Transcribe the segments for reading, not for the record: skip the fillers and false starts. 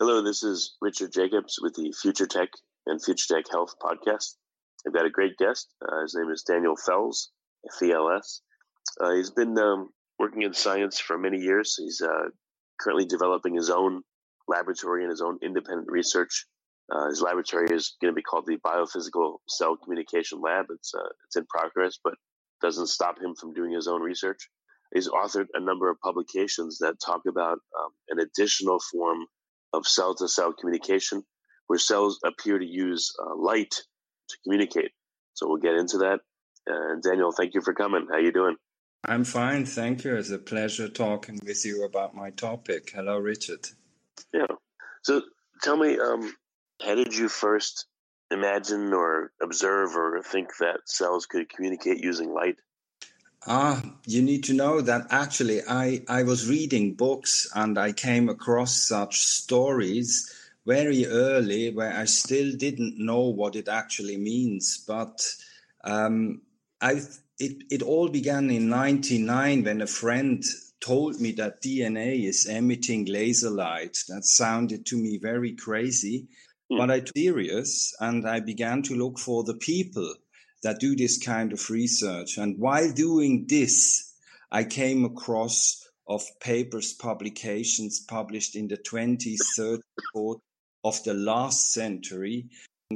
Hello, this is Richard Jacobs with the Future Tech and Future Tech Health podcast. I've got a great guest. His name is Daniel Fels, F-E-L-S. He's been working in science for many years. He's currently developing his own laboratory and his own independent research. His laboratory is going to be called the Biophysical Cell Communication Lab. It's in progress, but doesn't stop him from doing his own research. He's authored a number of publications that talk about an additional form of cell-to-cell communication, where cells appear to use light to communicate. So we'll get into that. And Daniel, thank you for coming. How you doing? I'm fine, thank you. It's a pleasure talking with you about my topic. Hello, Richard. Yeah. So tell me, how did you first imagine or observe or think that cells could communicate using light? You need to know that actually I was reading books and I came across such stories very early where I still didn't know what it actually means. But it all began in 1999 when a friend told me that DNA is emitting laser light. That sounded to me very crazy, but I took it serious and I began to look for the people that do this kind of research. And while doing this, I came across of papers, publications published in the 20s, 30s, 40s of the last century,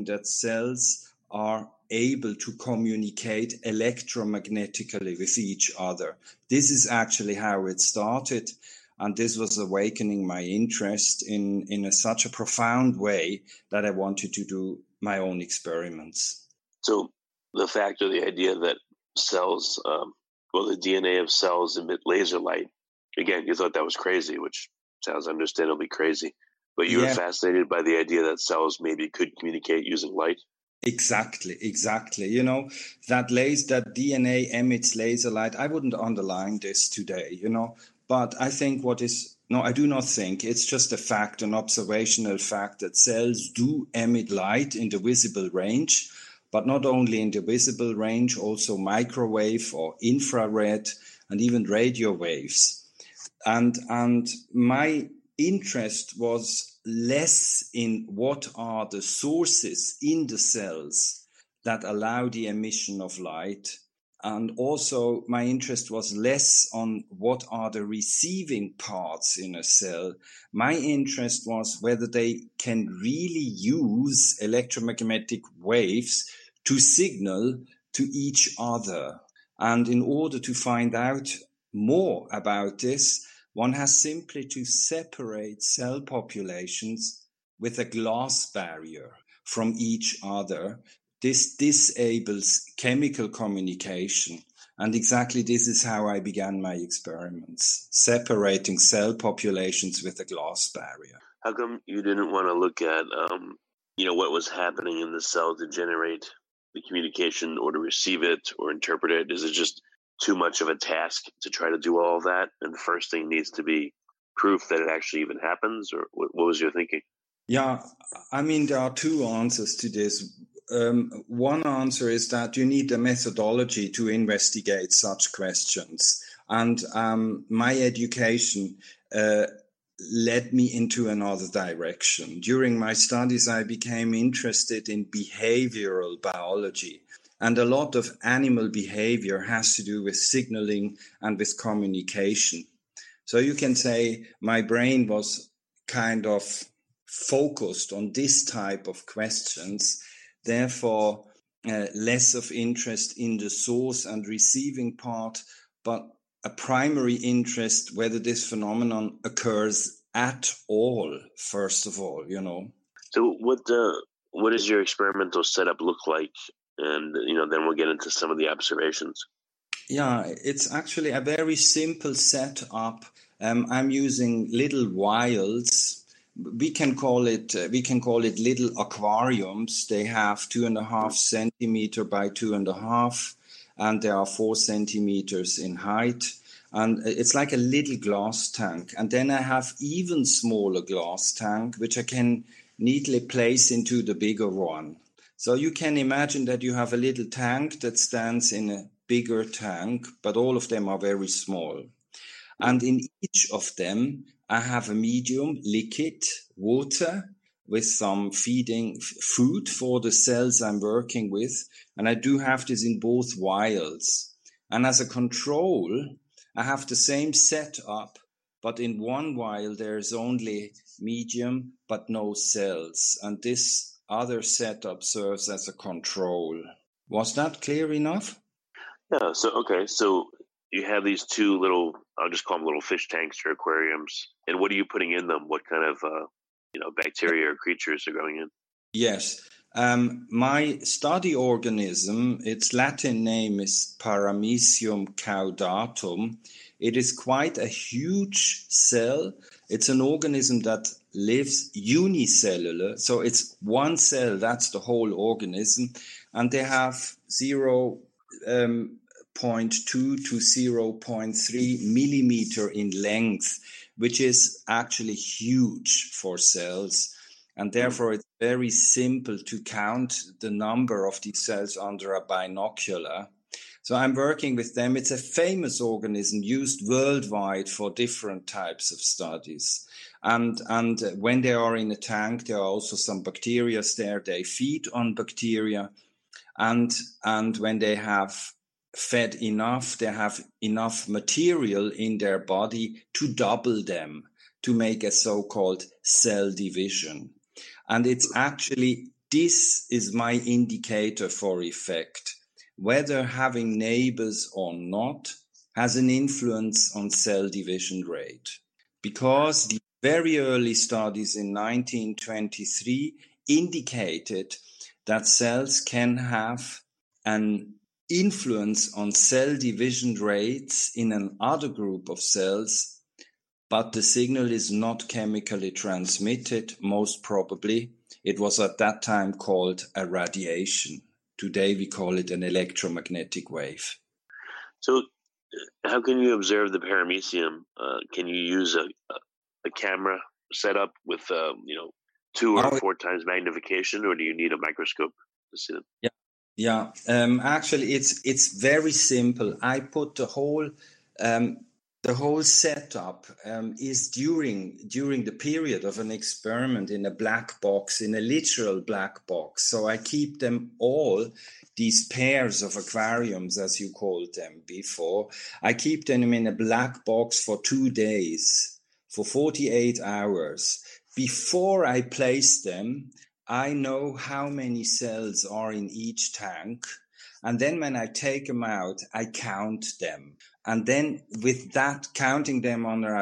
that cells are able to communicate electromagnetically with each other. This is actually how it started. And this was awakening my interest in such a profound way that I wanted to do my own experiments. So the fact or the idea that cells, the DNA of cells emit laser light, again, you thought that was crazy, which sounds understandably crazy, but you were fascinated by the idea that cells maybe could communicate using light? Exactly. You know, that DNA emits laser light. I wouldn't underline this today, but I think I do not think. It's just a fact, an observational fact that cells do emit light in the visible range, but not only in the visible range, also microwave or infrared and even radio waves. And my interest was less in what are the sources in the cells that allow the emission of light. And also my interest was less on what are the receiving parts in a cell. My interest was whether they can really use electromagnetic waves to signal to each other. And in order to find out more about this, one has simply to separate cell populations with a glass barrier from each other. This disables chemical communication. And exactly this is how I began my experiments, separating cell populations with a glass barrier. How come you didn't want to look at, what was happening in the cell to generate the communication or to receive it or interpret it? Is it just too much of a task to try to do all of that? And first thing needs to be proof that it actually even happens? Or what was your thinking? Yeah, I mean, there are two answers to this. One answer is that you need a methodology to investigate such questions. And my education led me into another direction. During my studies, I became interested in behavioral biology. And a lot of animal behavior has to do with signaling and with communication. So you can say my brain was kind of focused on this type of questions, therefore less of interest in the source and receiving part, but a primary interest whether this phenomenon occurs at all, first of all, you know. So what does your experimental setup look like? And, you know, then we'll get into some of the observations. Yeah, it's actually a very simple setup. I'm using little vials. We can call it little aquariums. They have 2.5 centimeters by 2.5, and they are 4 centimeters in height. And it's like a little glass tank. And then I have even smaller glass tank, which I can neatly place into the bigger one. So you can imagine that you have a little tank that stands in a bigger tank, but all of them are very small. And in each of them, I have a medium, liquid, water, with some feeding food for the cells I'm working with. And I do have this in both vials. And as a control, I have the same setup, but in one vial, there is only medium, but no cells. And this other setup serves as a control. Was that clear enough? Yeah. So you have these two little, I'll just call them little fish tanks or aquariums. And what are you putting in them? What kind of, bacteria or creatures are going in? Yes. My study organism, its Latin name is Paramecium caudatum. It is quite a huge cell. It's an organism that lives unicellular. So it's one cell, that's the whole organism. And they have 0.2 to 0.3 millimeter in length, which is actually huge for cells. And therefore, it's very simple to count the number of these cells under a binocular. So I'm working with them. It's a famous organism used worldwide for different types of studies. And when they are in a tank, there are also some bacteria there. They feed on bacteria. And when they have fed enough, they have enough material in their body to double them, to make a so-called cell division. And it's actually, this is my indicator for effect. Whether having neighbors or not has an influence on cell division rate. Because the very early studies in 1923 indicated that cells can have an influence on cell division rates in another group of cells, but the signal is not chemically transmitted, most probably. It was at that time called a radiation. Today we call it an electromagnetic wave. So how can you observe the paramecium? Can you use a camera setup with, 2 or 4 times magnification, or do you need a microscope to see them? Yeah. Actually, it's very simple. I put the whole setup is during the period of an experiment in a black box, in a literal black box. So I keep them all, these pairs of aquariums, as you called them before. I keep them in a black box for 2 days, for 48 hours. Before I place them, I know how many cells are in each tank. And then when I take them out, I count them. And then with that, counting them under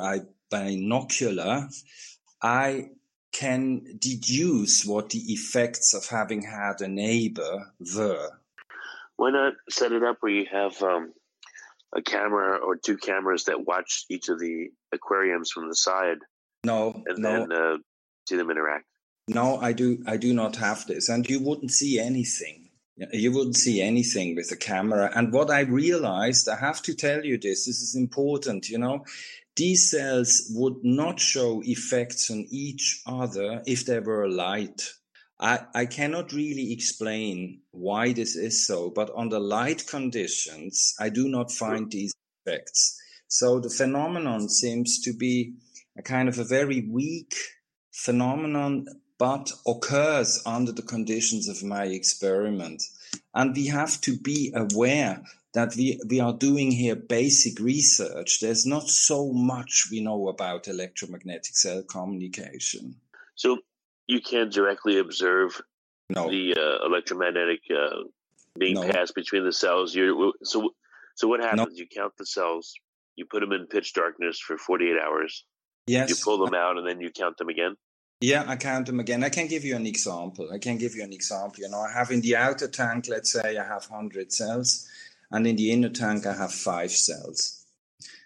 a binocular, I can deduce what the effects of having had a neighbor were. Why not set it up where you have a camera or 2 cameras that watch each of the aquariums from the side? Then see them interact. No, I do not have this. And you wouldn't see anything. You wouldn't see anything with a camera. And what I realized, I have to tell you this is important, these cells would not show effects on each other if there were light. I cannot really explain why this is so, but under light conditions, I do not find these effects. So the phenomenon seems to be a kind of a very weak phenomenon, but occurs under the conditions of my experiment. And we have to be aware that we are doing here basic research. There's not so much we know about electromagnetic cell communication. So you can directly observe the electromagnetic being passed between the cells. So what happens? You count the cells. You put them in pitch darkness for 48 hours. Yes. You pull them out and then you count them again? Yeah, I count them again. I can give you an example. You know, I have in the outer tank, let's say I have 100 cells, and in the inner tank I have 5 cells.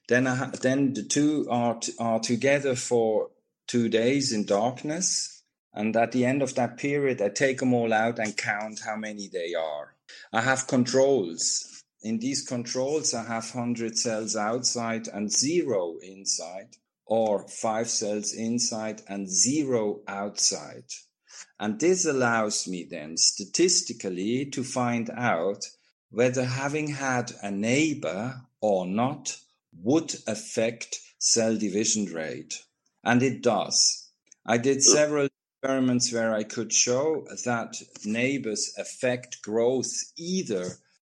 Then I then the two are together for 2 days in darkness, and at the end of that period I take them all out and count how many they are. I have controls. In these controls I have 100 cells outside and 0 inside, or 5 cells inside and 0 outside. And this allows me then statistically to find out whether having had a neighbor or not would affect cell division rate. And it does. I did several experiments where I could show that neighbors affect growth either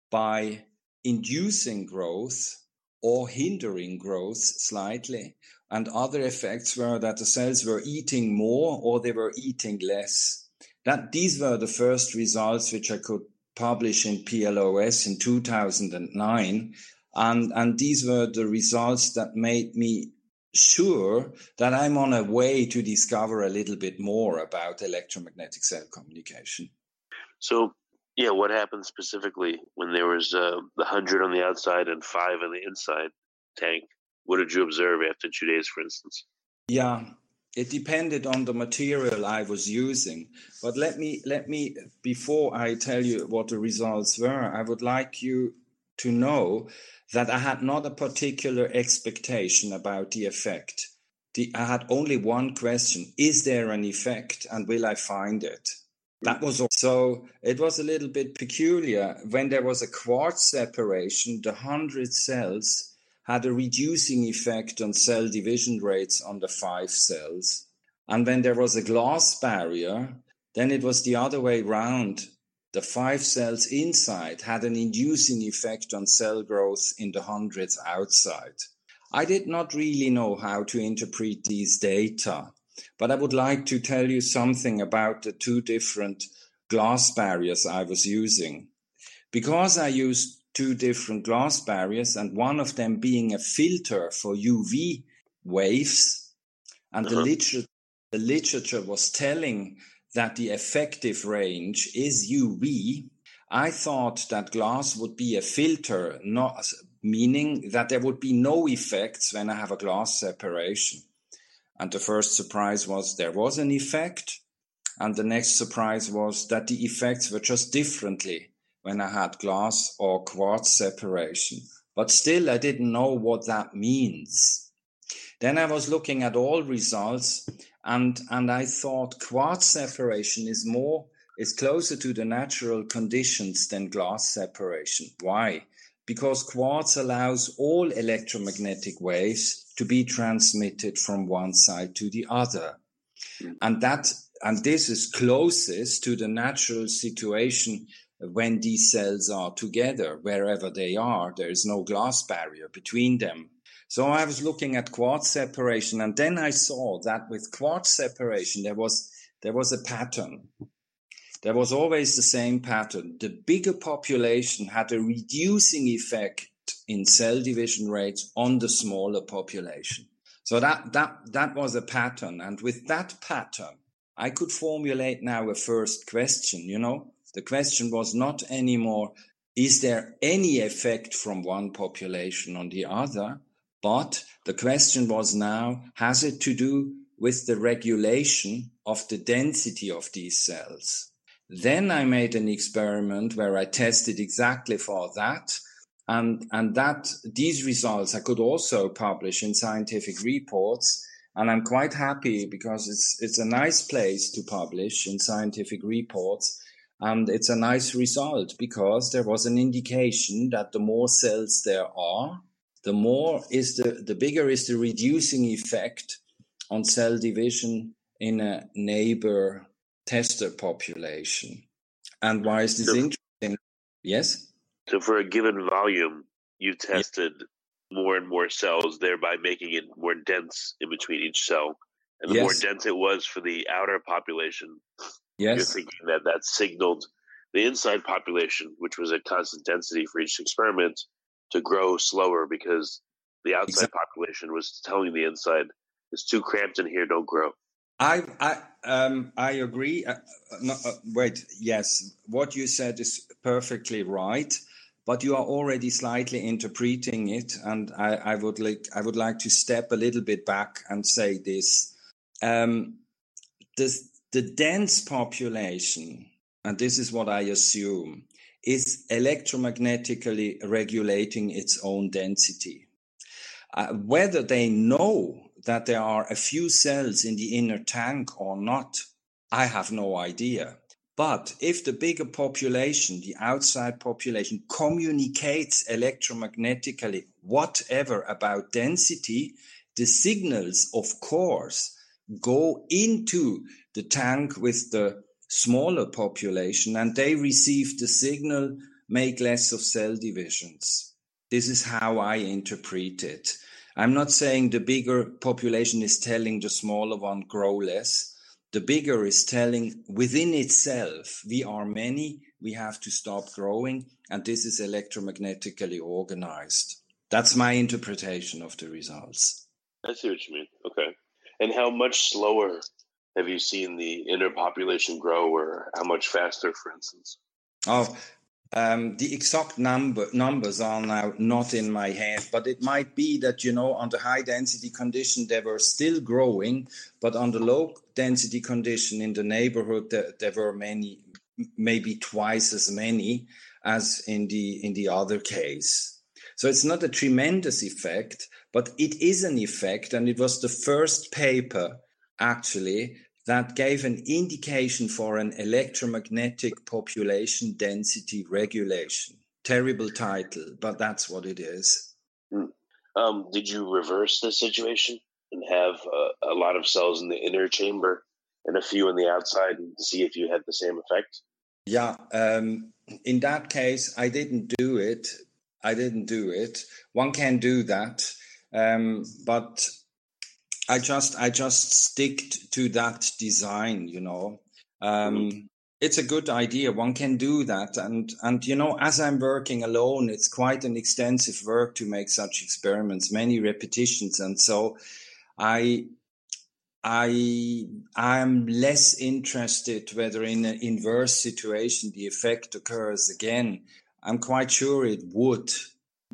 by inducing growth or hindering growth slightly. And other effects were that the cells were eating more or they were eating less. That these were the first results which I could publish in PLOS in 2009. And these were the results that made me sure that I'm on a way to discover a little bit more about electromagnetic cell communication. So, yeah, what happened specifically when there was the 100 on the outside and 5 on the inside tank? What did you observe after 2 days, for instance? Yeah, it depended on the material I was using. But let me before I tell you what the results were, I would like you to know that I had not a particular expectation about the effect. I had only one question: is there an effect, and will I find it? That was all. So it was a little bit peculiar. When there was a quartz separation, the 100 cells had a reducing effect on cell division rates on the 5 cells. And when there was a glass barrier, then it was the other way round. The 5 cells inside had an inducing effect on cell growth in the 100s outside. I did not really know how to interpret these data, but I would like to tell you something about the two different glass barriers I was using. Because I used two different glass barriers, and one of them being a filter for UV waves. And the literature was telling that the effective range is UV. I thought that glass would be a filter, not meaning that there would be no effects when I have a glass separation. And the first surprise was there was an effect. And the next surprise was that the effects were just differently when I had glass or quartz separation. But still, I didn't know what that means. Then I was looking at all results, and I thought quartz separation is closer to the natural conditions than glass separation. Why? Because quartz allows all electromagnetic waves to be transmitted from one side to the other. And this is closest to the natural situation when these cells are together, wherever they are. There is no glass barrier between them. So I was looking at quartz separation, and then I saw that with quartz separation, there was a pattern. There was always the same pattern. The bigger population had a reducing effect in cell division rates on the smaller population. So that was a pattern. And with that pattern, I could formulate now a first question, you know. The question was not anymore, is there any effect from one population on the other? But the question was now, has it to do with the regulation of the density of these cells? Then I made an experiment where I tested exactly for that. And that these results I could also publish in scientific reports. And I'm quite happy because it's a nice place to publish in scientific reports. And it's a nice result because there was an indication that the more cells there are, the bigger is the reducing effect on cell division in a neighbor tester population. And why is this interesting? Yes? So for a given volume, you tested more and more cells, thereby making it more dense in between each cell. And the more dense it was for the outer population, you're thinking that that signaled the inside population, which was a constant density for each experiment, to grow slower because the outside population was telling the inside, it's too cramped in here, don't grow. I agree. What you said is perfectly right, but you are already slightly interpreting it, and I would like to step a little bit back and say this. The dense population, and this is what I assume, is electromagnetically regulating its own density. Whether they know that there are a few cells in the inner tank or not, I have no idea. But if the bigger population, the outside population, communicates electromagnetically whatever about density, the signals, of course, go into the tank with the smaller population, and they receive the signal, make less of cell divisions. This is how I interpret it. I'm not saying the bigger population is telling the smaller one grow less. The bigger is telling within itself, we are many, we have to stop growing, and this is electromagnetically organized. That's my interpretation of the results. I see what you mean. Okay. And how much slower have you seen the inner population grow, or how much faster, for instance? The exact numbers are now not in my head, but it might be that, you know, on the high density condition, they were still growing, but on the low density condition in the neighborhood, there were many, maybe twice as many as in the other case. So it's not a tremendous effect, but it is an effect, and it was the first paper actually that gave an indication for an electromagnetic population density regulation. Terrible title, but that's what it is. Did you reverse the situation and have a lot of cells in the inner chamber and a few on the outside and see if you had the same effect? Yeah, in that case, I didn't do it. One can do that, but I just stick to that design, you know. It's a good idea. One can do that. And, you know, as I'm working alone, it's quite an extensive work to make such experiments, many repetitions. And so I'm less interested whether in an inverse situation the effect occurs again. I'm quite sure it would.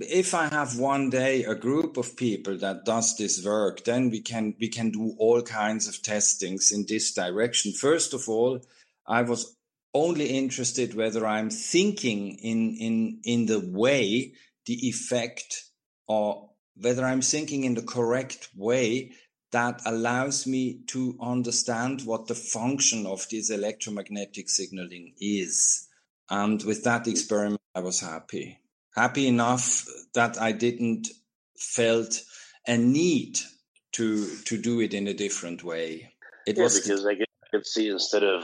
If I have one day a group of people that does this work, then we can do all kinds of testings in this direction. First of all, I was only interested whether I'm thinking in the way the effect, or whether I'm thinking in the correct way that allows me to understand what the function of this electromagnetic signaling is. And with that experiment, I was happy. Happy enough that I didn't felt a need to do it in a different way. I could see, instead of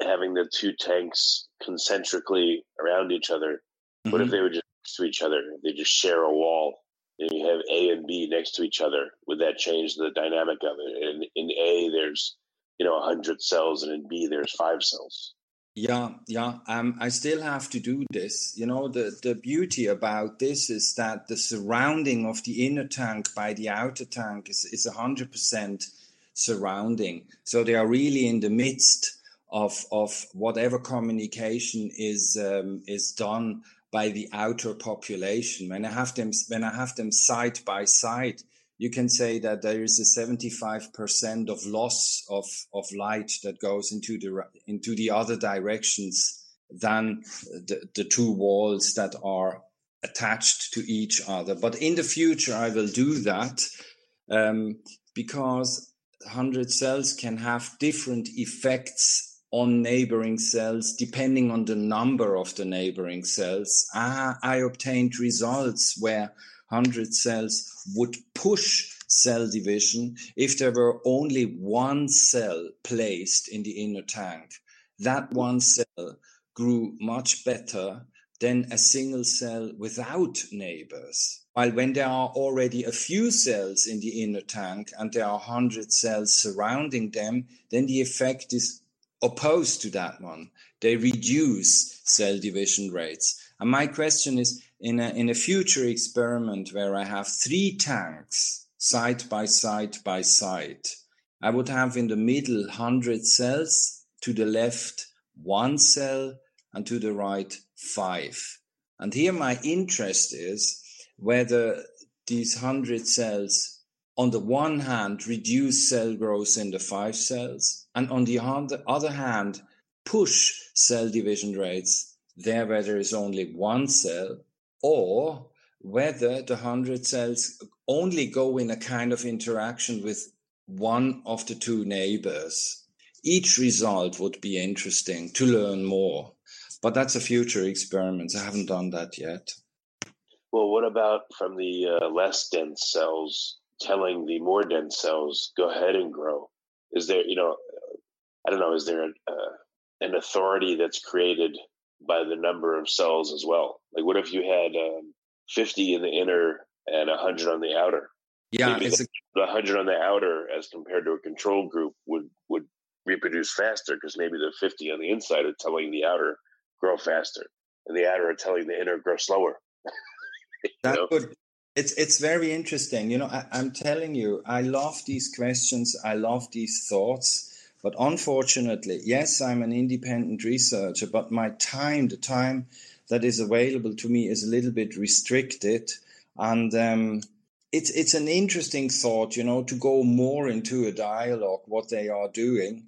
having the two tanks concentrically around each other, what if they were just next to each other? They just share a wall, and you have A and B next to each other. Would that change the dynamic of it? And in A, there's 100 cells, and in B, there's 5 cells. Yeah. I still have to do this. You know, the beauty about this is that the surrounding of the inner tank by the outer tank is 100% surrounding. So they are really in the midst of whatever communication is done by the outer population. When I have them side by side, you can say that there is a 75% of loss of light that goes into the other directions than the two walls that are attached to each other. But in the future, I will do that because 100 cells can have different effects on neighboring cells depending on the number of the neighboring cells. I obtained results where 100 cells would push cell division if there were only one cell placed in the inner tank. That one cell grew much better than a single cell without neighbors. While when there are already a few cells in the inner tank and there are 100 cells surrounding them, then the effect is opposed to that one. They reduce cell division rates. And my question is, in a future experiment where I have 3 tanks side by side by side, I would have in the middle 100 cells, to the left 1 cell, and to the right 5. And here my interest is whether these 100 cells on the one hand reduce cell growth in the 5 cells, and on the other hand push cell division rates there where there is only 1 cell, or whether the 100 cells only go in a kind of interaction with one of the 2 neighbors. Each result would be interesting to learn more, but that's a future experiment. I haven't done that yet. Well, what about from the less dense cells telling the more dense cells, go ahead and grow? Is there, I don't know, is there an authority that's created by the number of cells as well? Like, what if you had 50 in the inner and 100 on the outer? Yeah, maybe the 100 on the outer as compared to a control group would reproduce faster, because maybe the 50 on the inside are telling the outer grow faster, and the outer are telling the inner grow slower. It's very interesting. I'm telling you, I love these questions. I love these thoughts. But unfortunately, yes, I'm an independent researcher, but my time, the time that is available to me is a little bit restricted. And it's an interesting thought, to go more into a dialogue, what they are doing.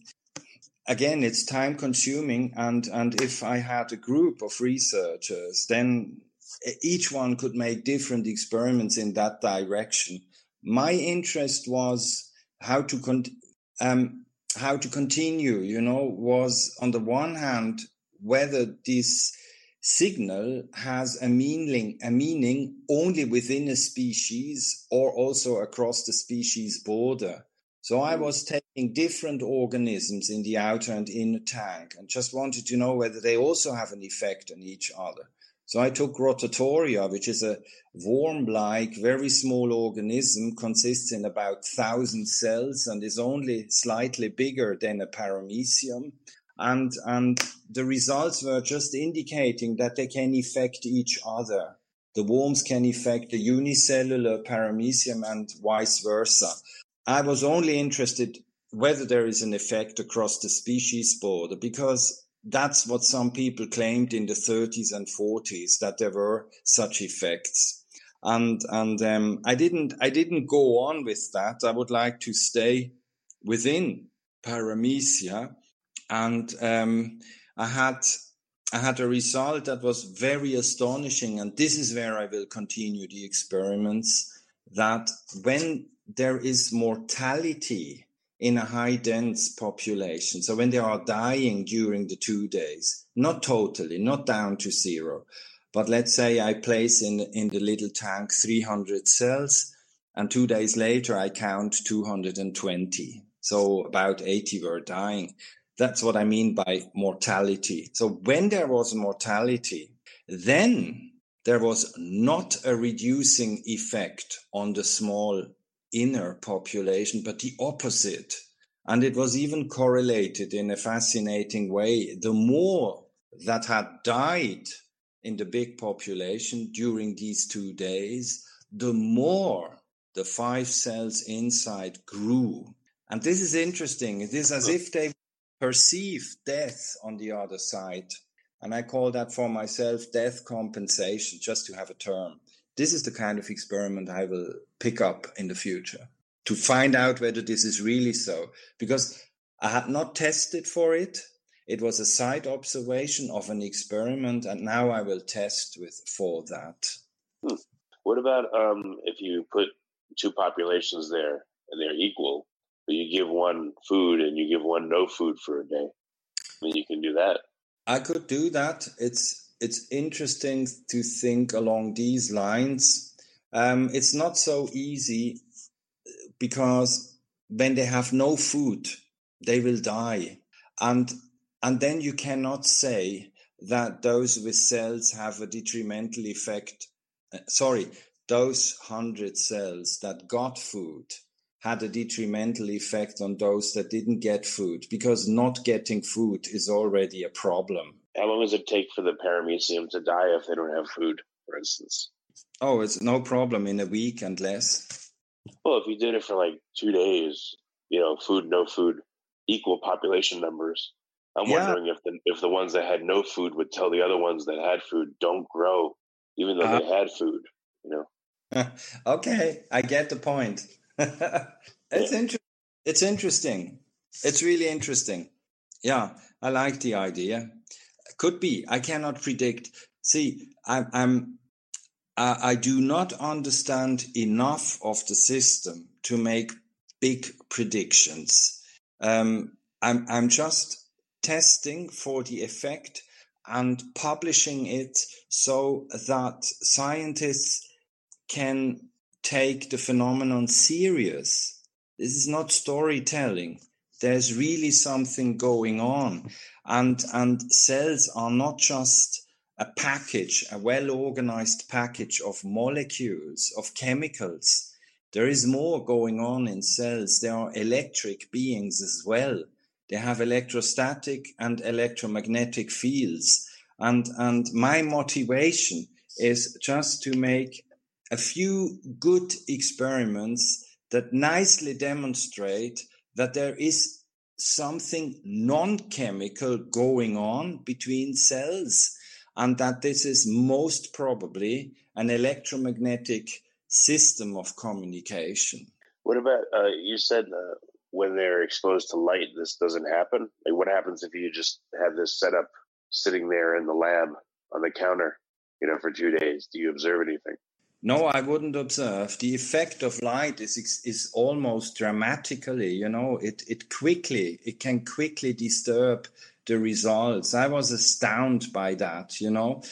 Again, it's time consuming. And if I had a group of researchers, then each one could make different experiments in that direction. My interest was how to continue, was on the one hand, whether this signal has a meaning only within a species or also across the species border. So I was taking different organisms in the outer and inner tank and just wanted to know whether they also have an effect on each other. So I took Rotatoria, which is a worm-like, very small organism, consists in about 1,000 cells and is only slightly bigger than a paramecium. And the results were just indicating that they can affect each other. The worms can affect the unicellular paramecium and vice versa. I was only interested whether there is an effect across the species border, because that's what some people claimed in the 30s and 40s, that there were such effects. And I didn't go on with that. I would like to stay within Paramecium. And I had a result that was very astonishing. And this is where I will continue the experiments, that when there is mortality in a high dense population, so when they are dying during the 2 days, not totally, not down to 0, but let's say I place in the little tank 300 cells, and 2 days later I count 220. So about 80 were dying. That's what I mean by mortality. So when there was mortality, then there was not a reducing effect on the small inner population, but the opposite. And it was even correlated in a fascinating way. The more that had died in the big population during these 2 days, the more the 5 cells inside grew. And this is interesting. It is as if they perceive death on the other side. And I call that for myself death compensation, just to have a term. This is the kind of experiment I will pick up in the future to find out whether this is really so, because I had not tested for it. It was a side observation of an experiment, and now I will test for that. What about if you put 2 populations there and they're equal, but you give one food and you give one no food for a day? I mean, you can do that. I could do that. It's interesting to think along these lines. It's not so easy, because when they have no food, they will die. And then you cannot say that those with cells have a detrimental effect. Sorry, those 100 cells that got food had a detrimental effect on those that didn't get food, because not getting food is already a problem. How long does it take for the paramecium to die if they don't have food, for instance? Oh, it's no problem, in a week and less. Well, if you did it for like 2 days, you know, food, no food, equal population numbers. I'm wondering if the ones that had no food would tell the other ones that had food, don't grow, even though they had food, you know? Okay, I get the point. It's interesting. It's really interesting. Yeah, I like the idea. Could be. I cannot predict. See, I do not understand enough of the system to make big predictions. I'm just testing for the effect and publishing it so that scientists can take the phenomenon serious. This is not storytelling. There's really something going on. And cells are not just a package, a well-organized package of molecules, of chemicals. There is more going on in cells. They are electric beings as well. They have electrostatic and electromagnetic fields. And my motivation is just to make a few good experiments that nicely demonstrate that there is something non-chemical going on between cells, and that this is most probably an electromagnetic system of communication. What about, you said when they're exposed to light, this doesn't happen? Like, what happens if you just have this set up sitting there in the lab on the counter, you know, for 2 days? Do you observe anything? No, I wouldn't observe. The effect of light is almost dramatically, you know, it can quickly disturb the results. I was astounded by that, you know.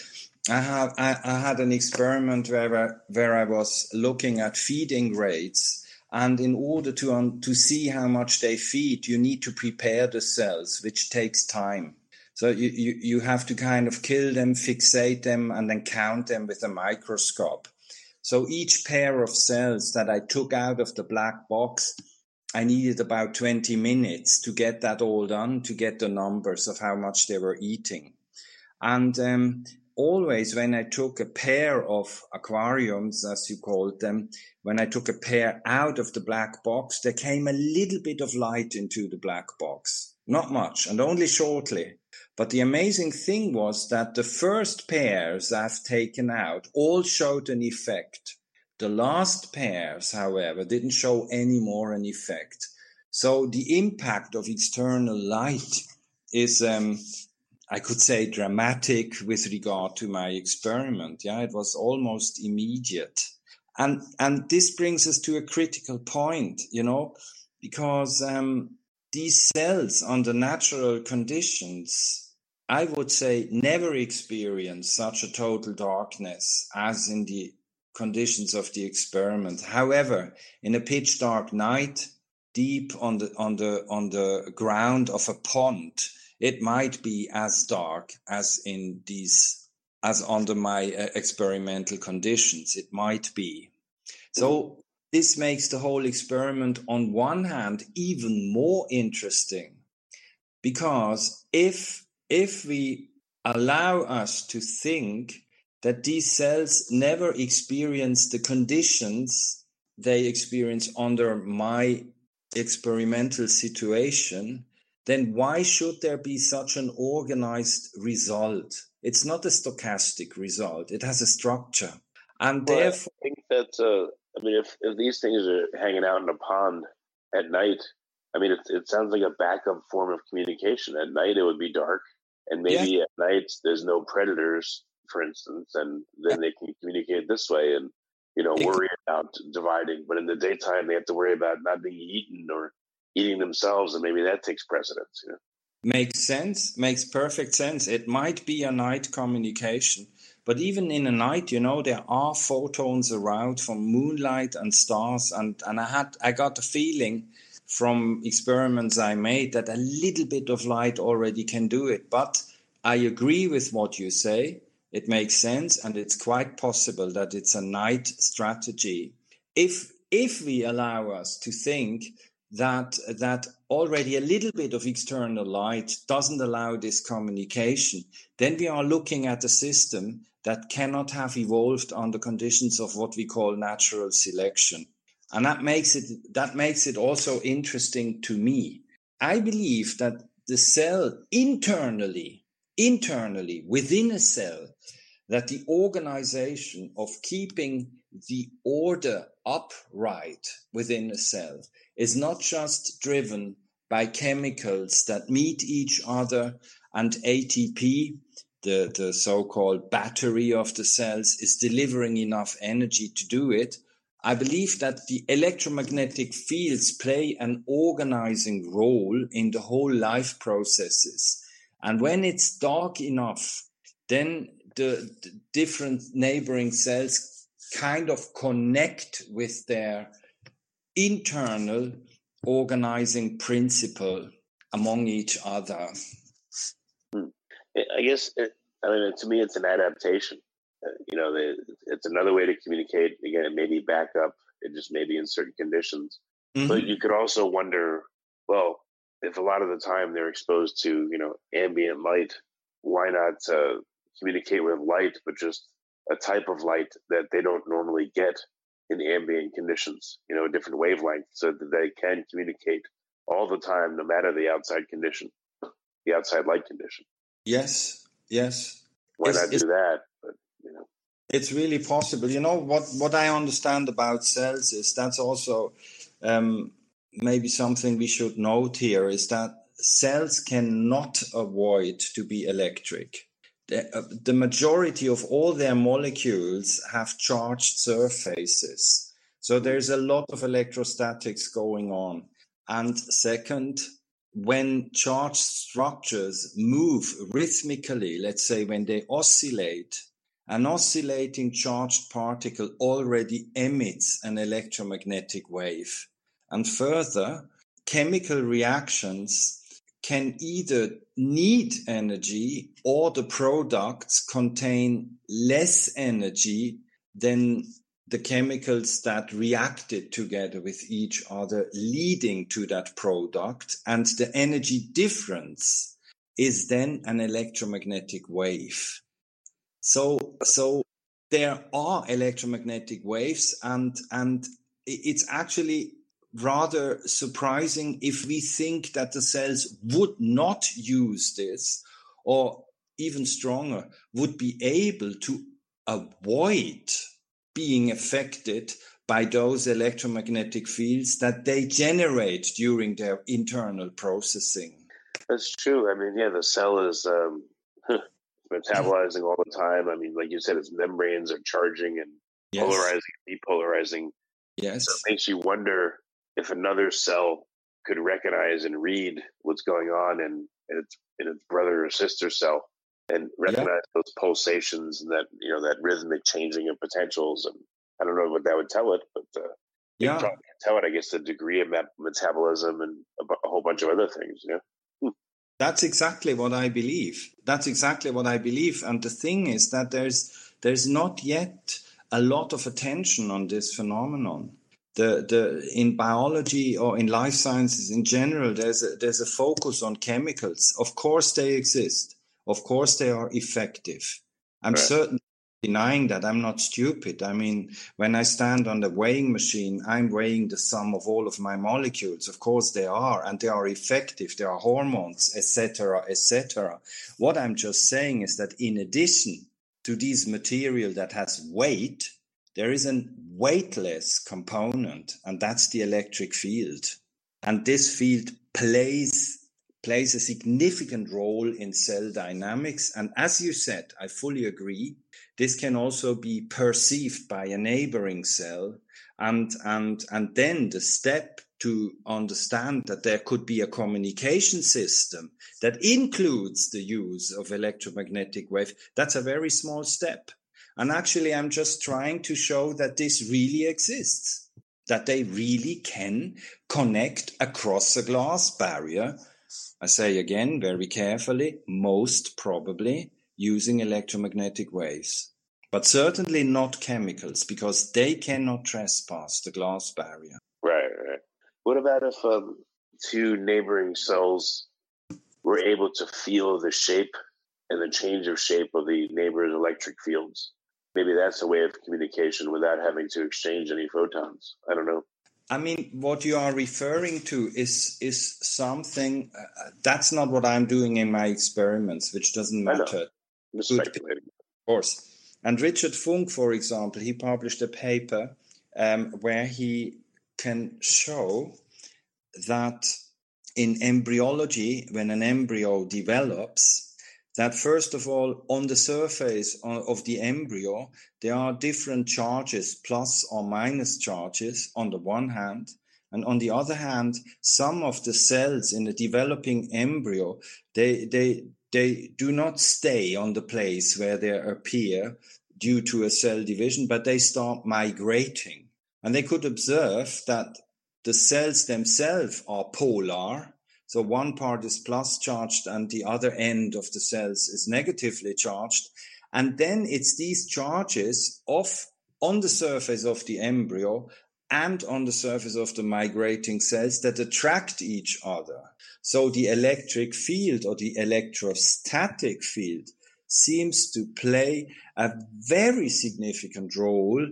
I had an experiment where I was looking at feeding rates, and in order to see how much they feed, you need to prepare the cells, which takes time. So you have to kind of kill them, fixate them, and then count them with a microscope. So each pair of cells that I took out of the black box, I needed about 20 minutes to get that all done, to get the numbers of how much they were eating. And always when I took a pair of aquariums, as you called them, when I took a pair out of the black box, there came a little bit of light into the black box. Not much, and only shortly. But the amazing thing was that the first pairs I've taken out all showed an effect. The last pairs, however, didn't show any more an effect. So the impact of external light is, I could say, dramatic with regard to my experiment. Yeah, it was almost immediate. And this brings us to a critical point, you know, because these cells under natural conditions, I would say, never experience such a total darkness as in the conditions of the experiment. However, in a pitch dark night, deep on the ground of a pond, it might be as dark as under my experimental conditions. It might be. So this makes the whole experiment on one hand even more interesting, because if we allow us to think that these cells never experience the conditions they experience under my experimental situation, then why should there be such an organized result? It's not a stochastic result. It has a structure. And well, therefore, I think that, if these things are hanging out in a pond at night, I mean, it sounds like a backup form of communication. At night, it would be dark, and maybe at night there's no predators, for instance, and then they can communicate this way and, you know, worry about dividing. But in the daytime, they have to worry about not being eaten or eating themselves, and maybe that takes precedence, you know? Makes sense. Makes perfect sense. It might be a night communication. But even in the night, you know, there are photons around from moonlight and stars. And I got the feeling from experiments I made that a little bit of light already can do it. But I agree with what you say. it makes sense, and it's quite possible that it's a night strategy. If we allow us to think that already a little bit of external light doesn't allow this communication, then we are looking at a system that cannot have evolved under conditions of what we call natural selection. And that makes it also interesting to me. I believe that the cell internally within a cell, that the organization of keeping the order upright within a cell is not just driven by chemicals that meet each other, and ATP, the so-called battery of the cells, is delivering enough energy to do it. I believe that the electromagnetic fields play an organizing role in the whole life processes. And when it's dark enough, then the different neighboring cells kind of connect with their internal organizing principle among each other. I guess, to me, it's an adaptation. It's another way to communicate. Again, it may be back up. It just may be in certain conditions. Mm-hmm. But you could also wonder, well, if a lot of the time they're exposed to, ambient light, why not communicate with light, but just a type of light that they don't normally get in ambient conditions, a different wavelength, so that they can communicate all the time, no matter the outside condition, the outside light condition. Yes. Why not do that? But, it's really possible. What I understand about cells is that's also maybe something we should note here, is that cells cannot avoid to be electric. The majority of all their molecules have charged surfaces. So there's a lot of electrostatics going on. And second, when charged structures move rhythmically, let's say when they oscillate, an oscillating charged particle already emits an electromagnetic wave. And further, chemical reactions can either need energy, or the products contain less energy than the chemicals that reacted together with each other, leading to that product. And the energy difference is then an electromagnetic wave. So there are electromagnetic waves, and it's actually rather surprising if we think that the cells would not use this, or even stronger, would be able to avoid being affected by those electromagnetic fields that they generate during their internal processing. That's true. The cell is metabolizing all the time. Like you said, its membranes are charging and polarizing, depolarizing. Yes. So it makes you wonder if another cell could recognize and read what's going on in its brother or sister cell, and recognize those pulsations and that that rhythmic changing of potentials, and I don't know what that would tell it, but it probably could tell it, I guess, the degree of metabolism and a whole bunch of other things. That's exactly what I believe. And the thing is that there's not yet a lot of attention on this phenomenon. In biology or in life sciences in general, there's a focus on chemicals. Of course they exist. Of course they are effective. I'm certainly denying that. I'm not stupid. When I stand on the weighing machine, I'm weighing the sum of all of my molecules. Of course they are, and they are effective. There are hormones, etc., etc. What I'm just saying is that in addition to this material that has weight, there is a weightless component, and that's the electric field. And this field plays a significant role in cell dynamics. And as you said, I fully agree, this can also be perceived by a neighboring cell. And then the step to understand that there could be a communication system that includes the use of electromagnetic wave, that's a very small step. And actually, I'm just trying to show that this really exists, that they really can connect across a glass barrier. I say again, very carefully, most probably using electromagnetic waves, but certainly not chemicals, because they cannot trespass the glass barrier. Right. What about if two neighboring cells were able to feel the shape and the change of shape of the neighbor's electric fields? Maybe that's a way of communication without having to exchange any photons. I don't know. I mean, what you are referring to is something that's not what I'm doing in my experiments, which doesn't matter. Speculating. Of course. And Richard Funk, for example, he published a paper where he can show that in embryology, when an embryo develops, that first of all, on the surface of the embryo, there are different charges, plus or minus charges on the one hand. And on the other hand, some of the cells in the developing embryo, they do not stay on the place where they appear due to a cell division, but they start migrating. And they could observe that the cells themselves are polar. So one part is plus charged and the other end of the cells is negatively charged. And then it's these charges on the surface of the embryo and on the surface of the migrating cells that attract each other. So the electric field or the electrostatic field seems to play a very significant role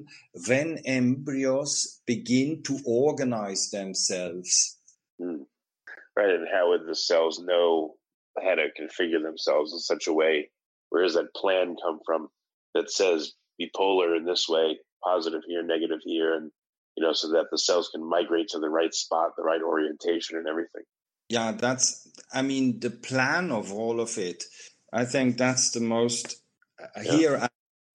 when embryos begin to organize themselves. Mm. Right, and how would the cells know how to configure themselves in such a way? Where does that plan come from that says be polar in this way, positive here, negative here, and so that the cells can migrate to the right spot, the right orientation and everything? Yeah, the plan of all of it. I think that's the most, Here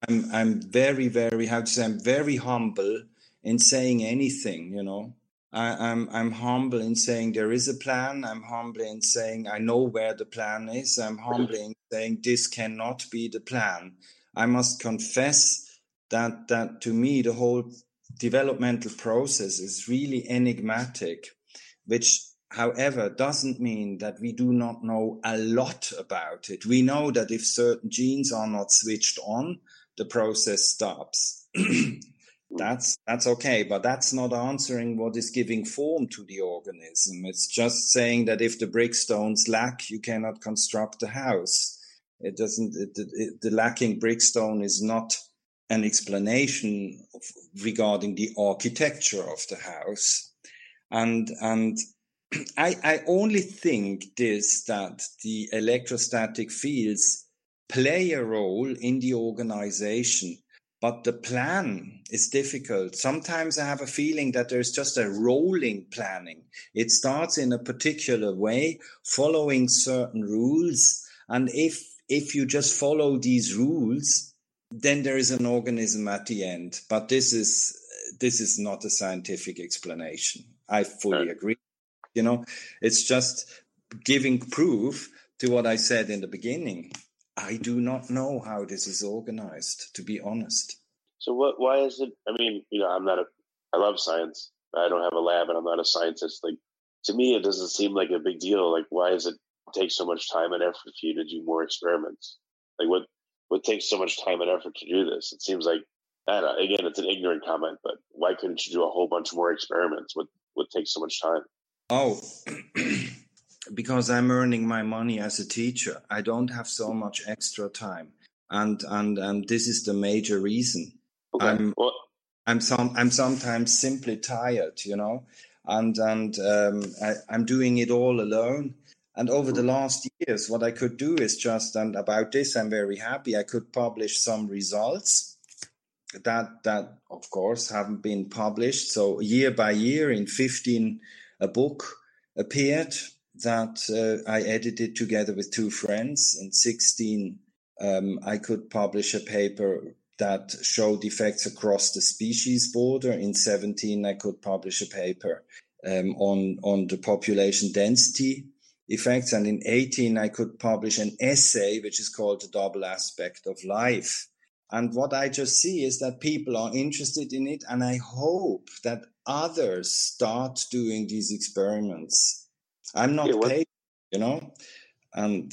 I'm very, very, I'm very humble in saying anything, I'm humble in saying there is a plan. I'm humble in saying I know where the plan is. I'm humble in saying this cannot be the plan. I must confess that to me the whole developmental process is really enigmatic, which, however, doesn't mean that we do not know a lot about it. We know that if certain genes are not switched on, the process stops. That's okay, but that's not answering what is giving form to the organism. It's just saying that if the brickstones lack, you cannot construct a house. It doesn't. The lacking brickstone is not an explanation regarding the architecture of the house, and I only think that the electrostatic fields play a role in the organization. But the plan is difficult. Sometimes I have a feeling that there's just a rolling planning. It starts in a particular way, following certain rules. And if you just follow these rules, then there is an organism at the end. But this is not a scientific explanation. I fully agree. It's just giving proof to what I said in the beginning. I do not know how this is organized, to be honest. So why is it? I mean, I love science. I don't have a lab and I'm not a scientist. Like, to me, it doesn't seem like a big deal. Like, why does it take so much time and effort for you to do more experiments? Like, what takes so much time and effort to do this? It seems like, I don't know, again, it's an ignorant comment, but why couldn't you do a whole bunch more experiments? What takes so much time? Oh, because I'm earning my money as a teacher. I don't have so much extra time. And this is the major reason. Okay. I'm sometimes simply tired, and I'm doing it all alone. And over the last years, what I could do is and about this, I'm very happy. I could publish some results that of course haven't been published. So year by year in 2015, a book appeared that I edited together with two friends. In 2016, I could publish a paper that showed effects across the species border. In 2017, I could publish a paper on the population density effects. And in 2018, I could publish an essay, which is called The Double Aspect of Life. And what I just see is that people are interested in it. And I hope that others start doing these experiments. I'm not paid, and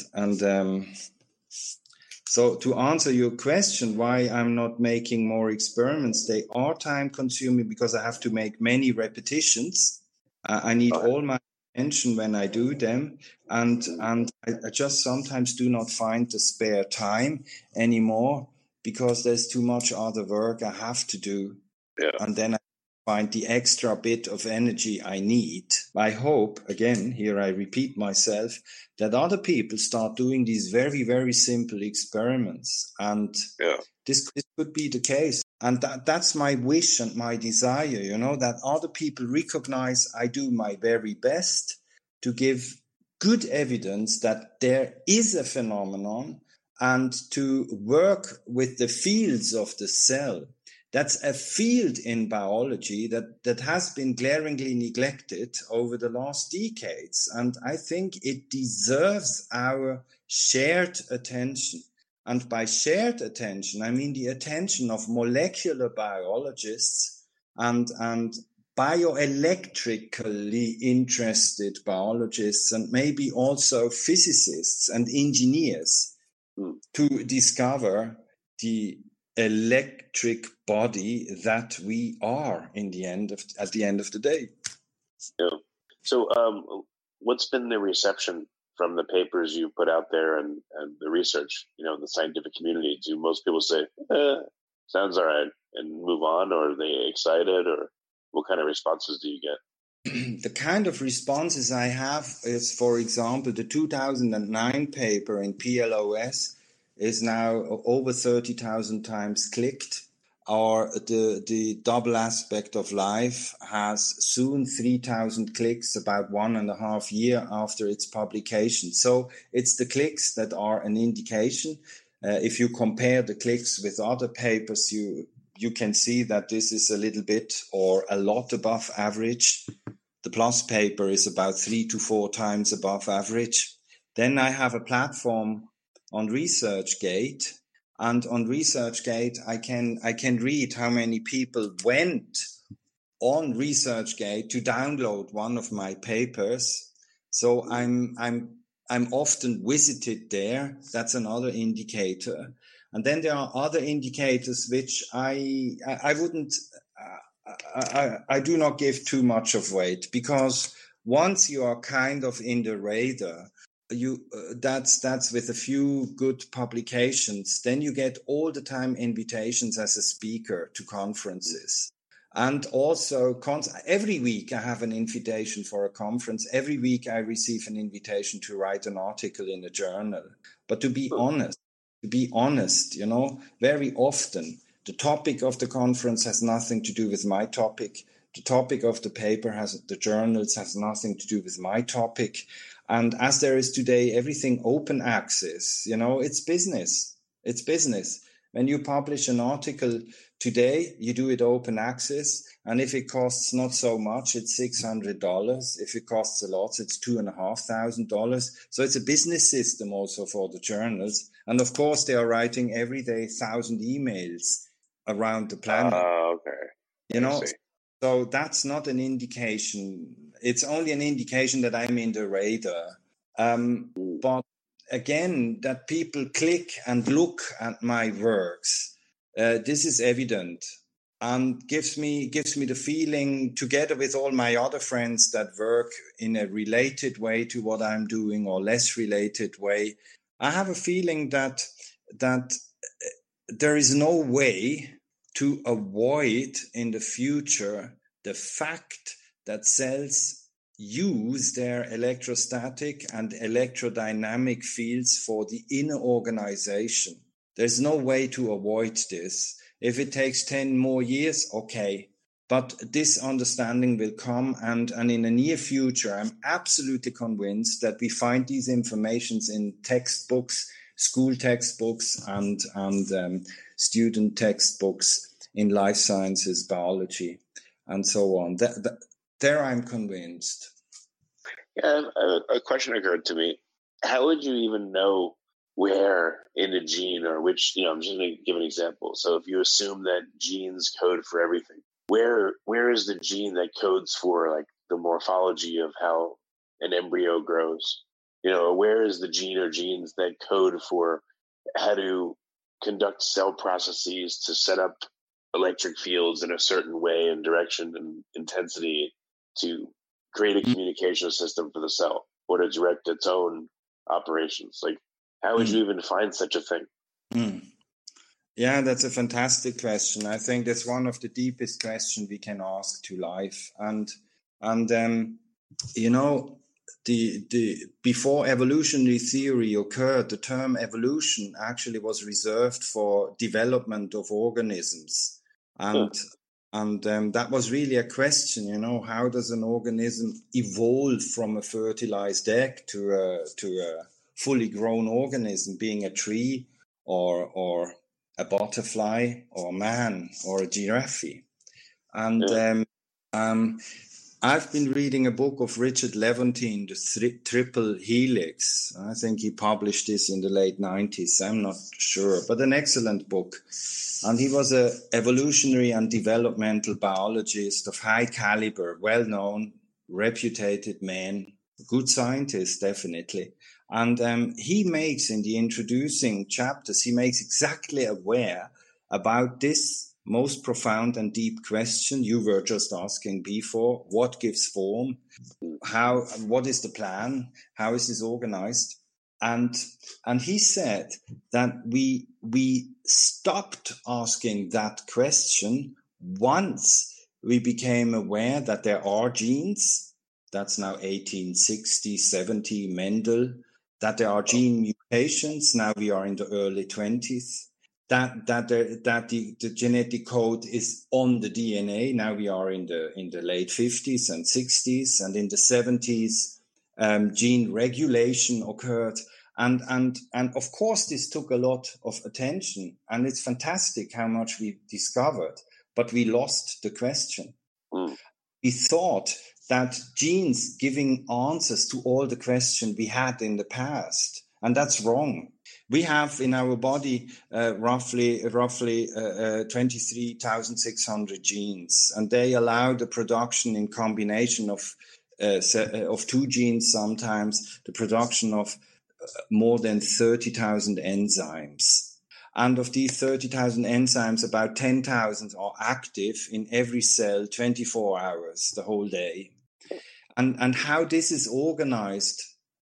So to answer your question, why I'm not making more experiments, they are time consuming because I have to make many repetitions. I need all my attention when I do them. And I just sometimes do not find the spare time anymore because there's too much other work I have to do. Yeah. And then I find the extra bit of energy I need. I hope, again, here I repeat myself, that other people start doing these very, very simple experiments. And this could be the case. And that's my wish and my desire, you know, that other people recognize I do my very best to give good evidence that there is a phenomenon and to work with the fields of the cell. That's a field in biology that has been glaringly neglected over the last decades. And I think it deserves our shared attention. And by shared attention, I mean the attention of molecular biologists and bioelectrically interested biologists and maybe also physicists and engineers to discover the electric body that we are at the end of the day. Yeah. So what's been the reception from the papers you put out there and the research, you know, the scientific community? Do most people say, sounds all right, and move on? Or are they excited? Or what kind of responses do you get? The kind of responses I have is, for example, the 2009 paper in PLOS is now over 30,000 times clicked, or the Double Aspect of Life has soon 3,000 clicks about 1.5 years after its publication. So it's the clicks that are an indication. If you compare the clicks with other papers, you can see that this is a little bit or a lot above average. The PLOS paper is about 3 to 4 times above average. Then I have a platform on ResearchGate, and on ResearchGate, I can read how many people went on ResearchGate to download one of my papers. So I'm often visited there. That's another indicator. And then there are other indicators which I do not give too much of weight, because once you are kind of in the radar, that's with a few good publications, then you get all the time invitations as a speaker to conferences. And also every week I have an invitation for a conference. Every week I receive an invitation to write an article in a journal. But to be honest, you know, very often the topic of the conference has nothing to do with my topic. The topic of the paper has nothing to do with my topic. And as there is today, everything open access, you know, it's business. It's business. When you publish an article today, you do it open access. And if it costs not so much, it's $600. If it costs a lot, it's $2,500. So it's a business system also for the journals. And of course, they are writing every day 1,000 emails around the planet. Oh, okay. You know, so that's not an indication. It's only an indication that I'm in the radar. But again, that people click and look at my works, this is evident and gives me the feeling, together with all my other friends that work in a related way to what I'm doing or less related way, I have a feeling that there is no way to avoid in the future the fact that cells use their electrostatic and electrodynamic fields for the inner organization. There's no way to avoid this. If it takes 10 more years, okay. But this understanding will come, and in the near future, I'm absolutely convinced that we find these informations in textbooks, school textbooks, and student textbooks in life sciences, biology, and so on. There, I'm convinced. Yeah, a question occurred to me. How would you even know where in a gene or which, you know, I'm just going to give an example. So if you assume that genes code for everything, where is the gene that codes for, like, the morphology of how an embryo grows? You know, where is the gene or genes that code for how to conduct cell processes to set up electric fields in a certain way and direction and intensity to create a communication system for the cell or to direct its own operations. Like, how would you even find such a thing? Yeah, that's a fantastic question. I think that's one of the deepest questions we can ask to life. And you know, the before evolutionary theory occurred, the term evolution actually was reserved for development of organisms. And that was really a question, you know, how does an organism evolve from a fertilized egg to a fully grown organism, being a tree or a butterfly or a man or a giraffe. And I've been reading a book of Richard Lewontin, The Triple Helix. I think he published this in the late 90s. I'm not sure, but an excellent book. And he was an evolutionary and developmental biologist of high caliber, well-known, reputed man, good scientist, definitely. And he makes, in the introducing chapters, he makes exactly aware about this most profound and deep question you were just asking before. What gives form? What is the plan? How is this organized? And he said that we stopped asking that question once we became aware that there are genes. That's now 1860, 70, Mendel. That there are gene mutations. Now we are in the early 20s. That the genetic code is on the DNA. Now we are in the late 50s and 60s, and in the 70s, gene regulation occurred. And of course, this took a lot of attention, and it's fantastic how much we discovered. But we lost the question. We thought that genes giving answers to all the questions we had in the past. And that's wrong. We have in our body roughly 23,600 genes, and they allow the production in combination of two genes sometimes, the production of more than 30,000 enzymes. And of these 30,000 enzymes, about 10,000 are active in every cell 24 hours, the whole day. And how this is organized,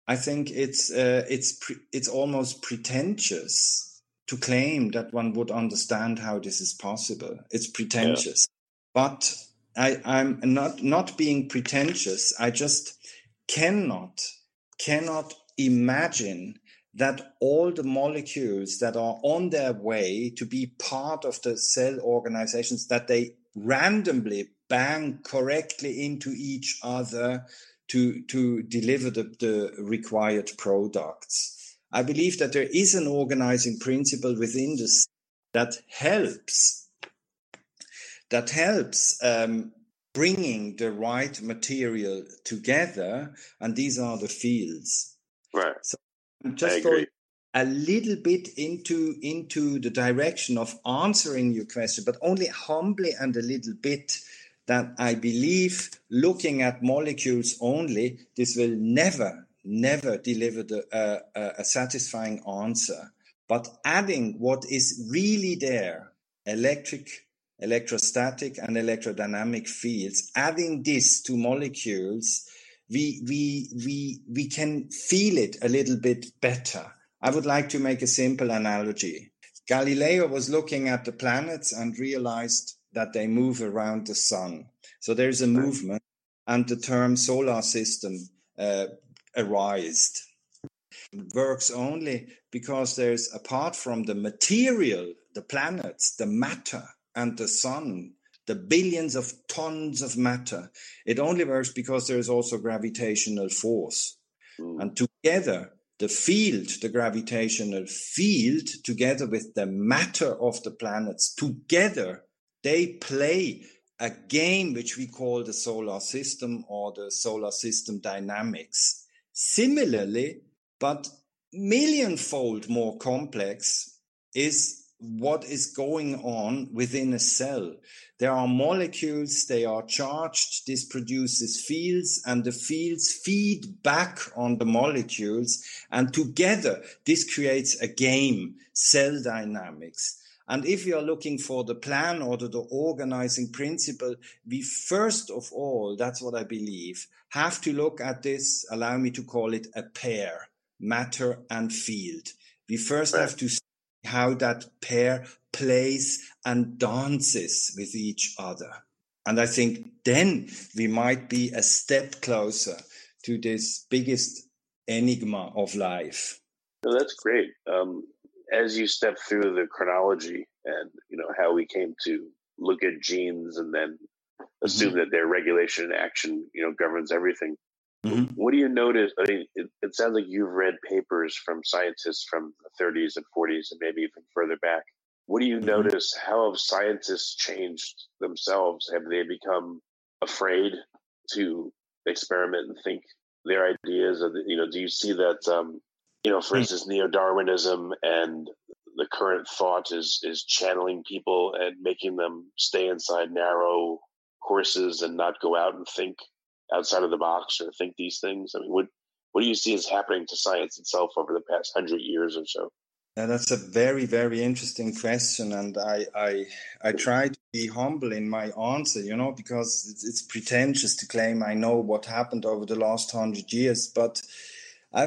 I think it's almost pretentious to claim that one would understand how this is possible. It's pretentious. Yeah. But I'm not being pretentious. I just cannot imagine that all the molecules that are on their way to be part of the cell organizations, that they randomly bang correctly into each other to deliver the required products. I believe that there is an organizing principle within this that helps bringing the right material together, and these are the fields. Right. So just going a little bit into the direction of answering your question, but only humbly and a little bit, that I believe looking at molecules only, this will never deliver a satisfying answer. But adding what is really there, electric, electrostatic and electrodynamic fields, adding this to molecules, we can feel it a little bit better. I would like to make a simple analogy. Galileo was looking at the planets and realized that they move around the sun. So there is a movement, and the term solar system arised. It works only because there's, apart from the material, the planets, the matter, and the sun, the billions of tons of matter, it only works because there is also gravitational force. And together, the gravitational field, together with the matter of the planets, together, they play a game which we call the solar system or the solar system dynamics. Similarly, but millionfold more complex, is what is going on within a cell. There are molecules, they are charged, this produces fields, and the fields feed back on the molecules, and together this creates a game, cell dynamics. And if you are looking for the plan or the organizing principle, we first of all, that's what I believe, have to look at this, allow me to call it a pair, matter and field. We first have to see how that pair plays and dances with each other. And I think then we might be a step closer to this biggest enigma of life. Well, that's great. As you step through the chronology and, you know, how we came to look at genes and then assume that their regulation and action, you know, governs everything. Mm-hmm. What do you notice? I mean, it sounds like you've read papers from scientists from the 30s and 40s and maybe even further back. What do you notice? How have scientists changed themselves? Have they become afraid to experiment and think their ideas? Or, you know, do you see that, you know, for instance, neo-Darwinism and the current thought is channeling people and making them stay inside narrow courses and not go out and think outside of the box or think these things? I mean, what do you see is happening to science itself over the past 100 years or so? Yeah, that's a very, very interesting question. And I try to be humble in my answer, you know, because it's pretentious to claim I know what happened over the last 100 years. But I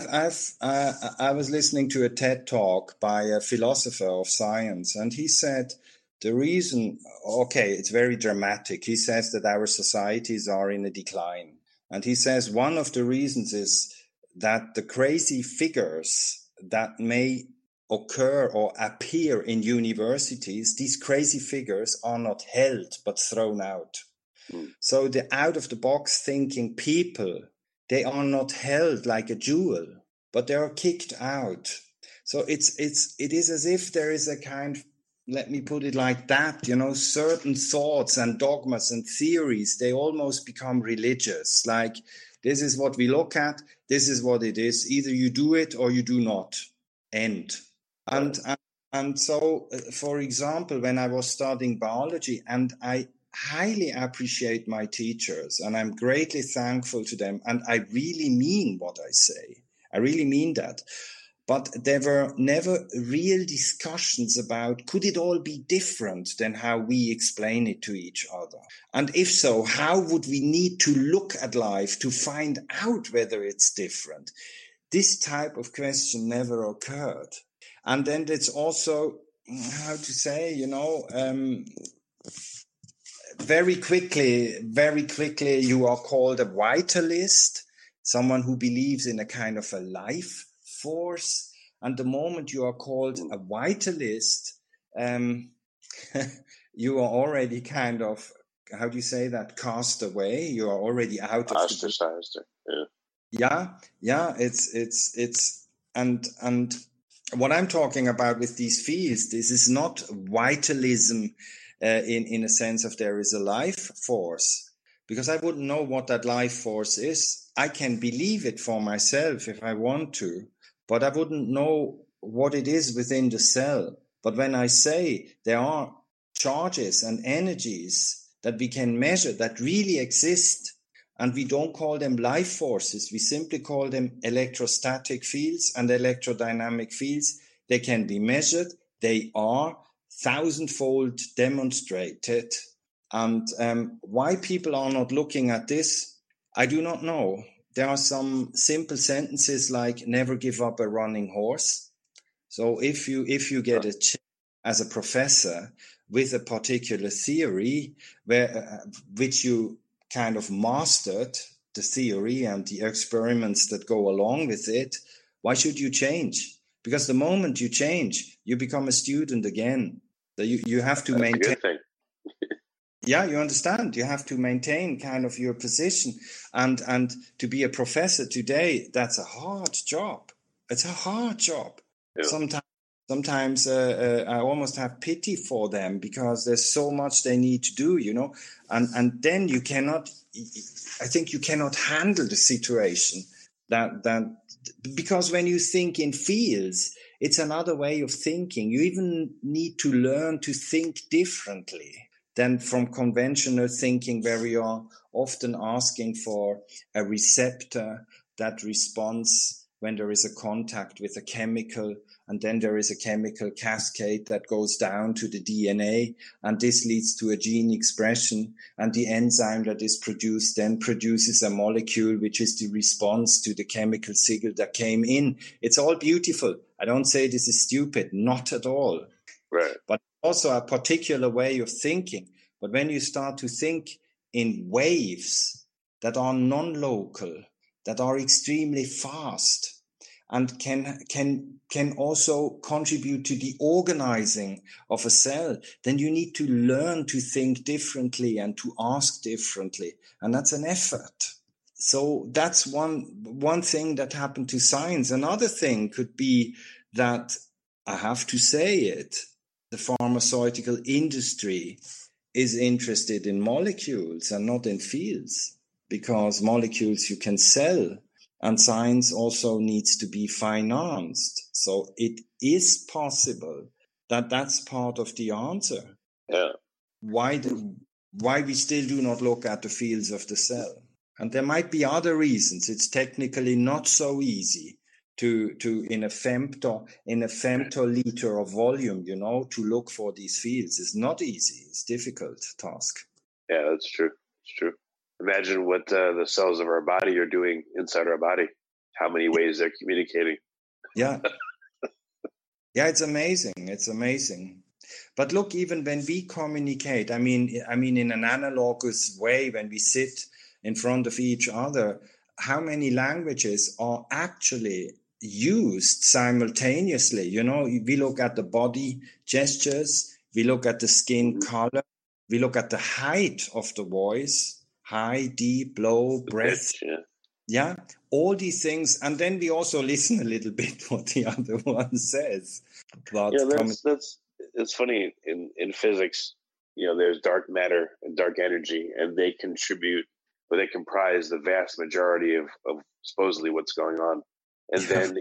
was listening to a TED Talk by a philosopher of science, and he said, the reason, okay, it's very dramatic. He says that our societies are in a decline. And he says one of the reasons is that the crazy figures that may occur or appear in universities, these crazy figures are not held but thrown out. So the out-of-the-box thinking people, they are not held like a jewel, but they are kicked out. So it is as if there is a kind of, let me put it like that, you know, certain thoughts and dogmas and theories, they almost become religious. Like, this is what we look at, this is what it is. Either you do it or you do not. End. And so, for example, when I was studying biology, and I highly appreciate my teachers, and I'm greatly thankful to them, and I really mean what I say. I really mean that. But there were never real discussions about, could it all be different than how we explain it to each other? And if so, how would we need to look at life to find out whether it's different? This type of question never occurred. And then it's also, how to say, you know, very quickly you are called a vitalist, someone who believes in a kind of a life force. And the moment you are called a vitalist, you are already kind of, how do you say that, cast away. You are already out of ostracized. Yeah. It's and what I'm talking about with these fields, this is not vitalism in a sense of there is a life force, because I wouldn't know what that life force is. I can believe it for myself if I want to, but I wouldn't know what it is within the cell. But when I say there are charges and energies that we can measure that really exist, and we don't call them life forces, we simply call them electrostatic fields and electrodynamic fields. They can be measured. They are thousandfold demonstrated. And why people are not looking at this, I do not know. There are some simple sentences like never give up a running horse. So if you get a chance as a professor with a particular theory where which you kind of mastered the theory and the experiments that go along with it, why should you change? Because the moment you change, you become a student again. So you have to maintain. Yeah, you understand. You have to maintain kind of your position. And to be a professor today, that's a hard job. It's a hard job. Yeah. Sometimes I almost have pity for them because there's so much they need to do, you know. And then you cannot, I think you cannot handle the situation. Because when you think in fields, It's another way of thinking. You even need to learn to think differently than from conventional thinking, where you are often asking for a receptor that responds when there is a contact with a chemical, and then there is a chemical cascade that goes down to the DNA, and this leads to a gene expression, and the enzyme that is produced then produces a molecule, which is the response to the chemical signal that came in. It's all beautiful. I don't say this is stupid, not at all. Right. But also a particular way of thinking. But when you start to think in waves that are non-local, that are extremely fast, and can also contribute to the organizing of a cell, then you need to learn to think differently and to ask differently. And that's an effort. So that's one thing that happened to science. Another thing could be that, I have to say it, the pharmaceutical industry is interested in molecules and not in fields, because molecules you can sell, and science also needs to be financed. So it is possible that that's part of the answer. Yeah. Why we still do not look at the fields of the cell. And there might be other reasons. It's technically not so easy to in a femtoliter of volume, you know, to look for these fields. It's not easy. It's a difficult task. Yeah, that's true. It's true. Imagine what the cells of our body are doing inside our body, how many ways they're communicating. Yeah. Yeah, it's amazing. It's amazing. But look, even when we communicate, I mean, in an analogous way, when we sit in front of each other, how many languages are actually used simultaneously? You know, we look at the body gestures, we look at the skin color, we look at the height of the voice. High, deep, low, breath. Yeah, all these things. And then we also listen a little bit what the other one says. But yeah, it's funny. In physics, you know, there's dark matter and dark energy, and they contribute, or they comprise the vast majority of supposedly what's going on. And then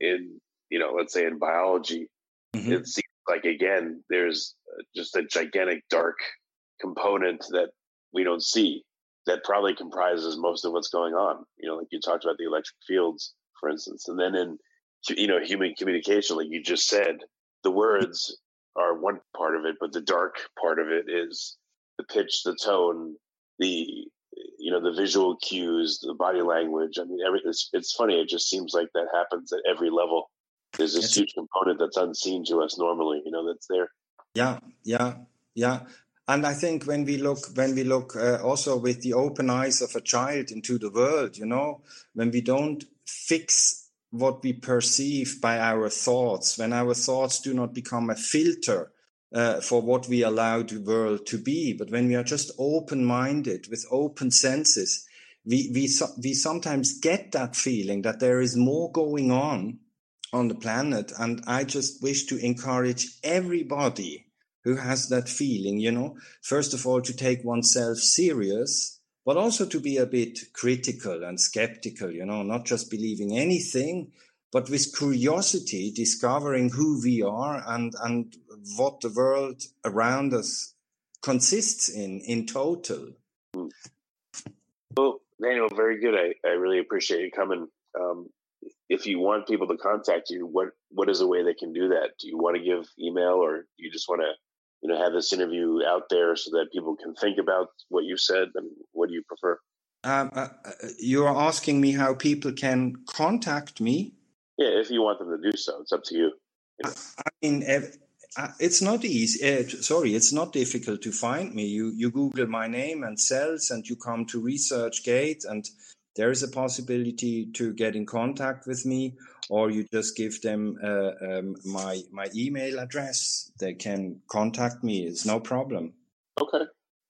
in you know, let's say in biology, it seems like, again, there's just a gigantic dark component that we don't see. That probably comprises most of what's going on. You know, like you talked about the electric fields, for instance, and then in, you know, human communication, like you just said, the words are one part of it, but the dark part of it is the pitch, the tone, the, you know, the visual cues, the body language. I mean, everything. It's funny. It just seems like that happens at every level. There's this huge component that's unseen to us normally. You know, that's there. Yeah. And I think when we look also with the open eyes of a child into the world, you know, when we don't fix what we perceive by our thoughts, when our thoughts do not become a filter for what we allow the world to be, but when we are just open-minded with open senses, we sometimes get that feeling that there is more going on the planet. And I just wish to encourage everybody who has that feeling, you know, first of all, to take oneself serious, but also to be a bit critical and skeptical, you know, not just believing anything, but with curiosity, discovering who we are and what the world around us consists in total. Well, Daniel, very good. I really appreciate you coming. If you want people to contact you, what is the way they can do that? Do you want to give email, or you just want to, you know, have this interview out there so that people can think about what you said? And what do you prefer? You're asking me how people can contact me? Yeah, if you want them to do so, it's up to you. I mean, it's not easy. It's not difficult to find me. You Google my name and cells, and you come to ResearchGate, and there is a possibility to get in contact with me, or you just give them my email address. They can contact me. It's no problem. Okay.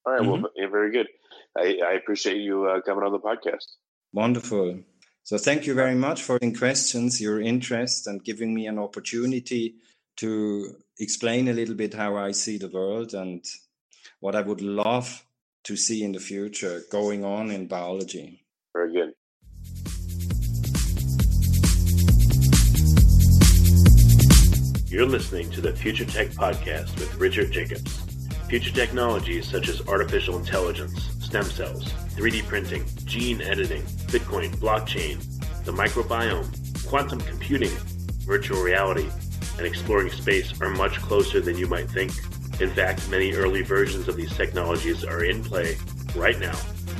All right. Well, you're very good. I appreciate you coming on the podcast. Wonderful. So thank you very much for the questions, your interest, and giving me an opportunity to explain a little bit how I see the world and what I would love to see in the future going on in biology. Very good. You're listening to the Future Tech Podcast with Richard Jacobs. Future technologies such as artificial intelligence, stem cells, 3D printing, gene editing, Bitcoin, blockchain, the microbiome, quantum computing, virtual reality, and exploring space are much closer than you might think. In fact, many early versions of these technologies are in play right now,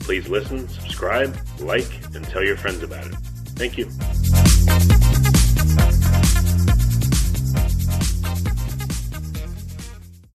please listen, subscribe, like, and tell your friends about it. Thank you.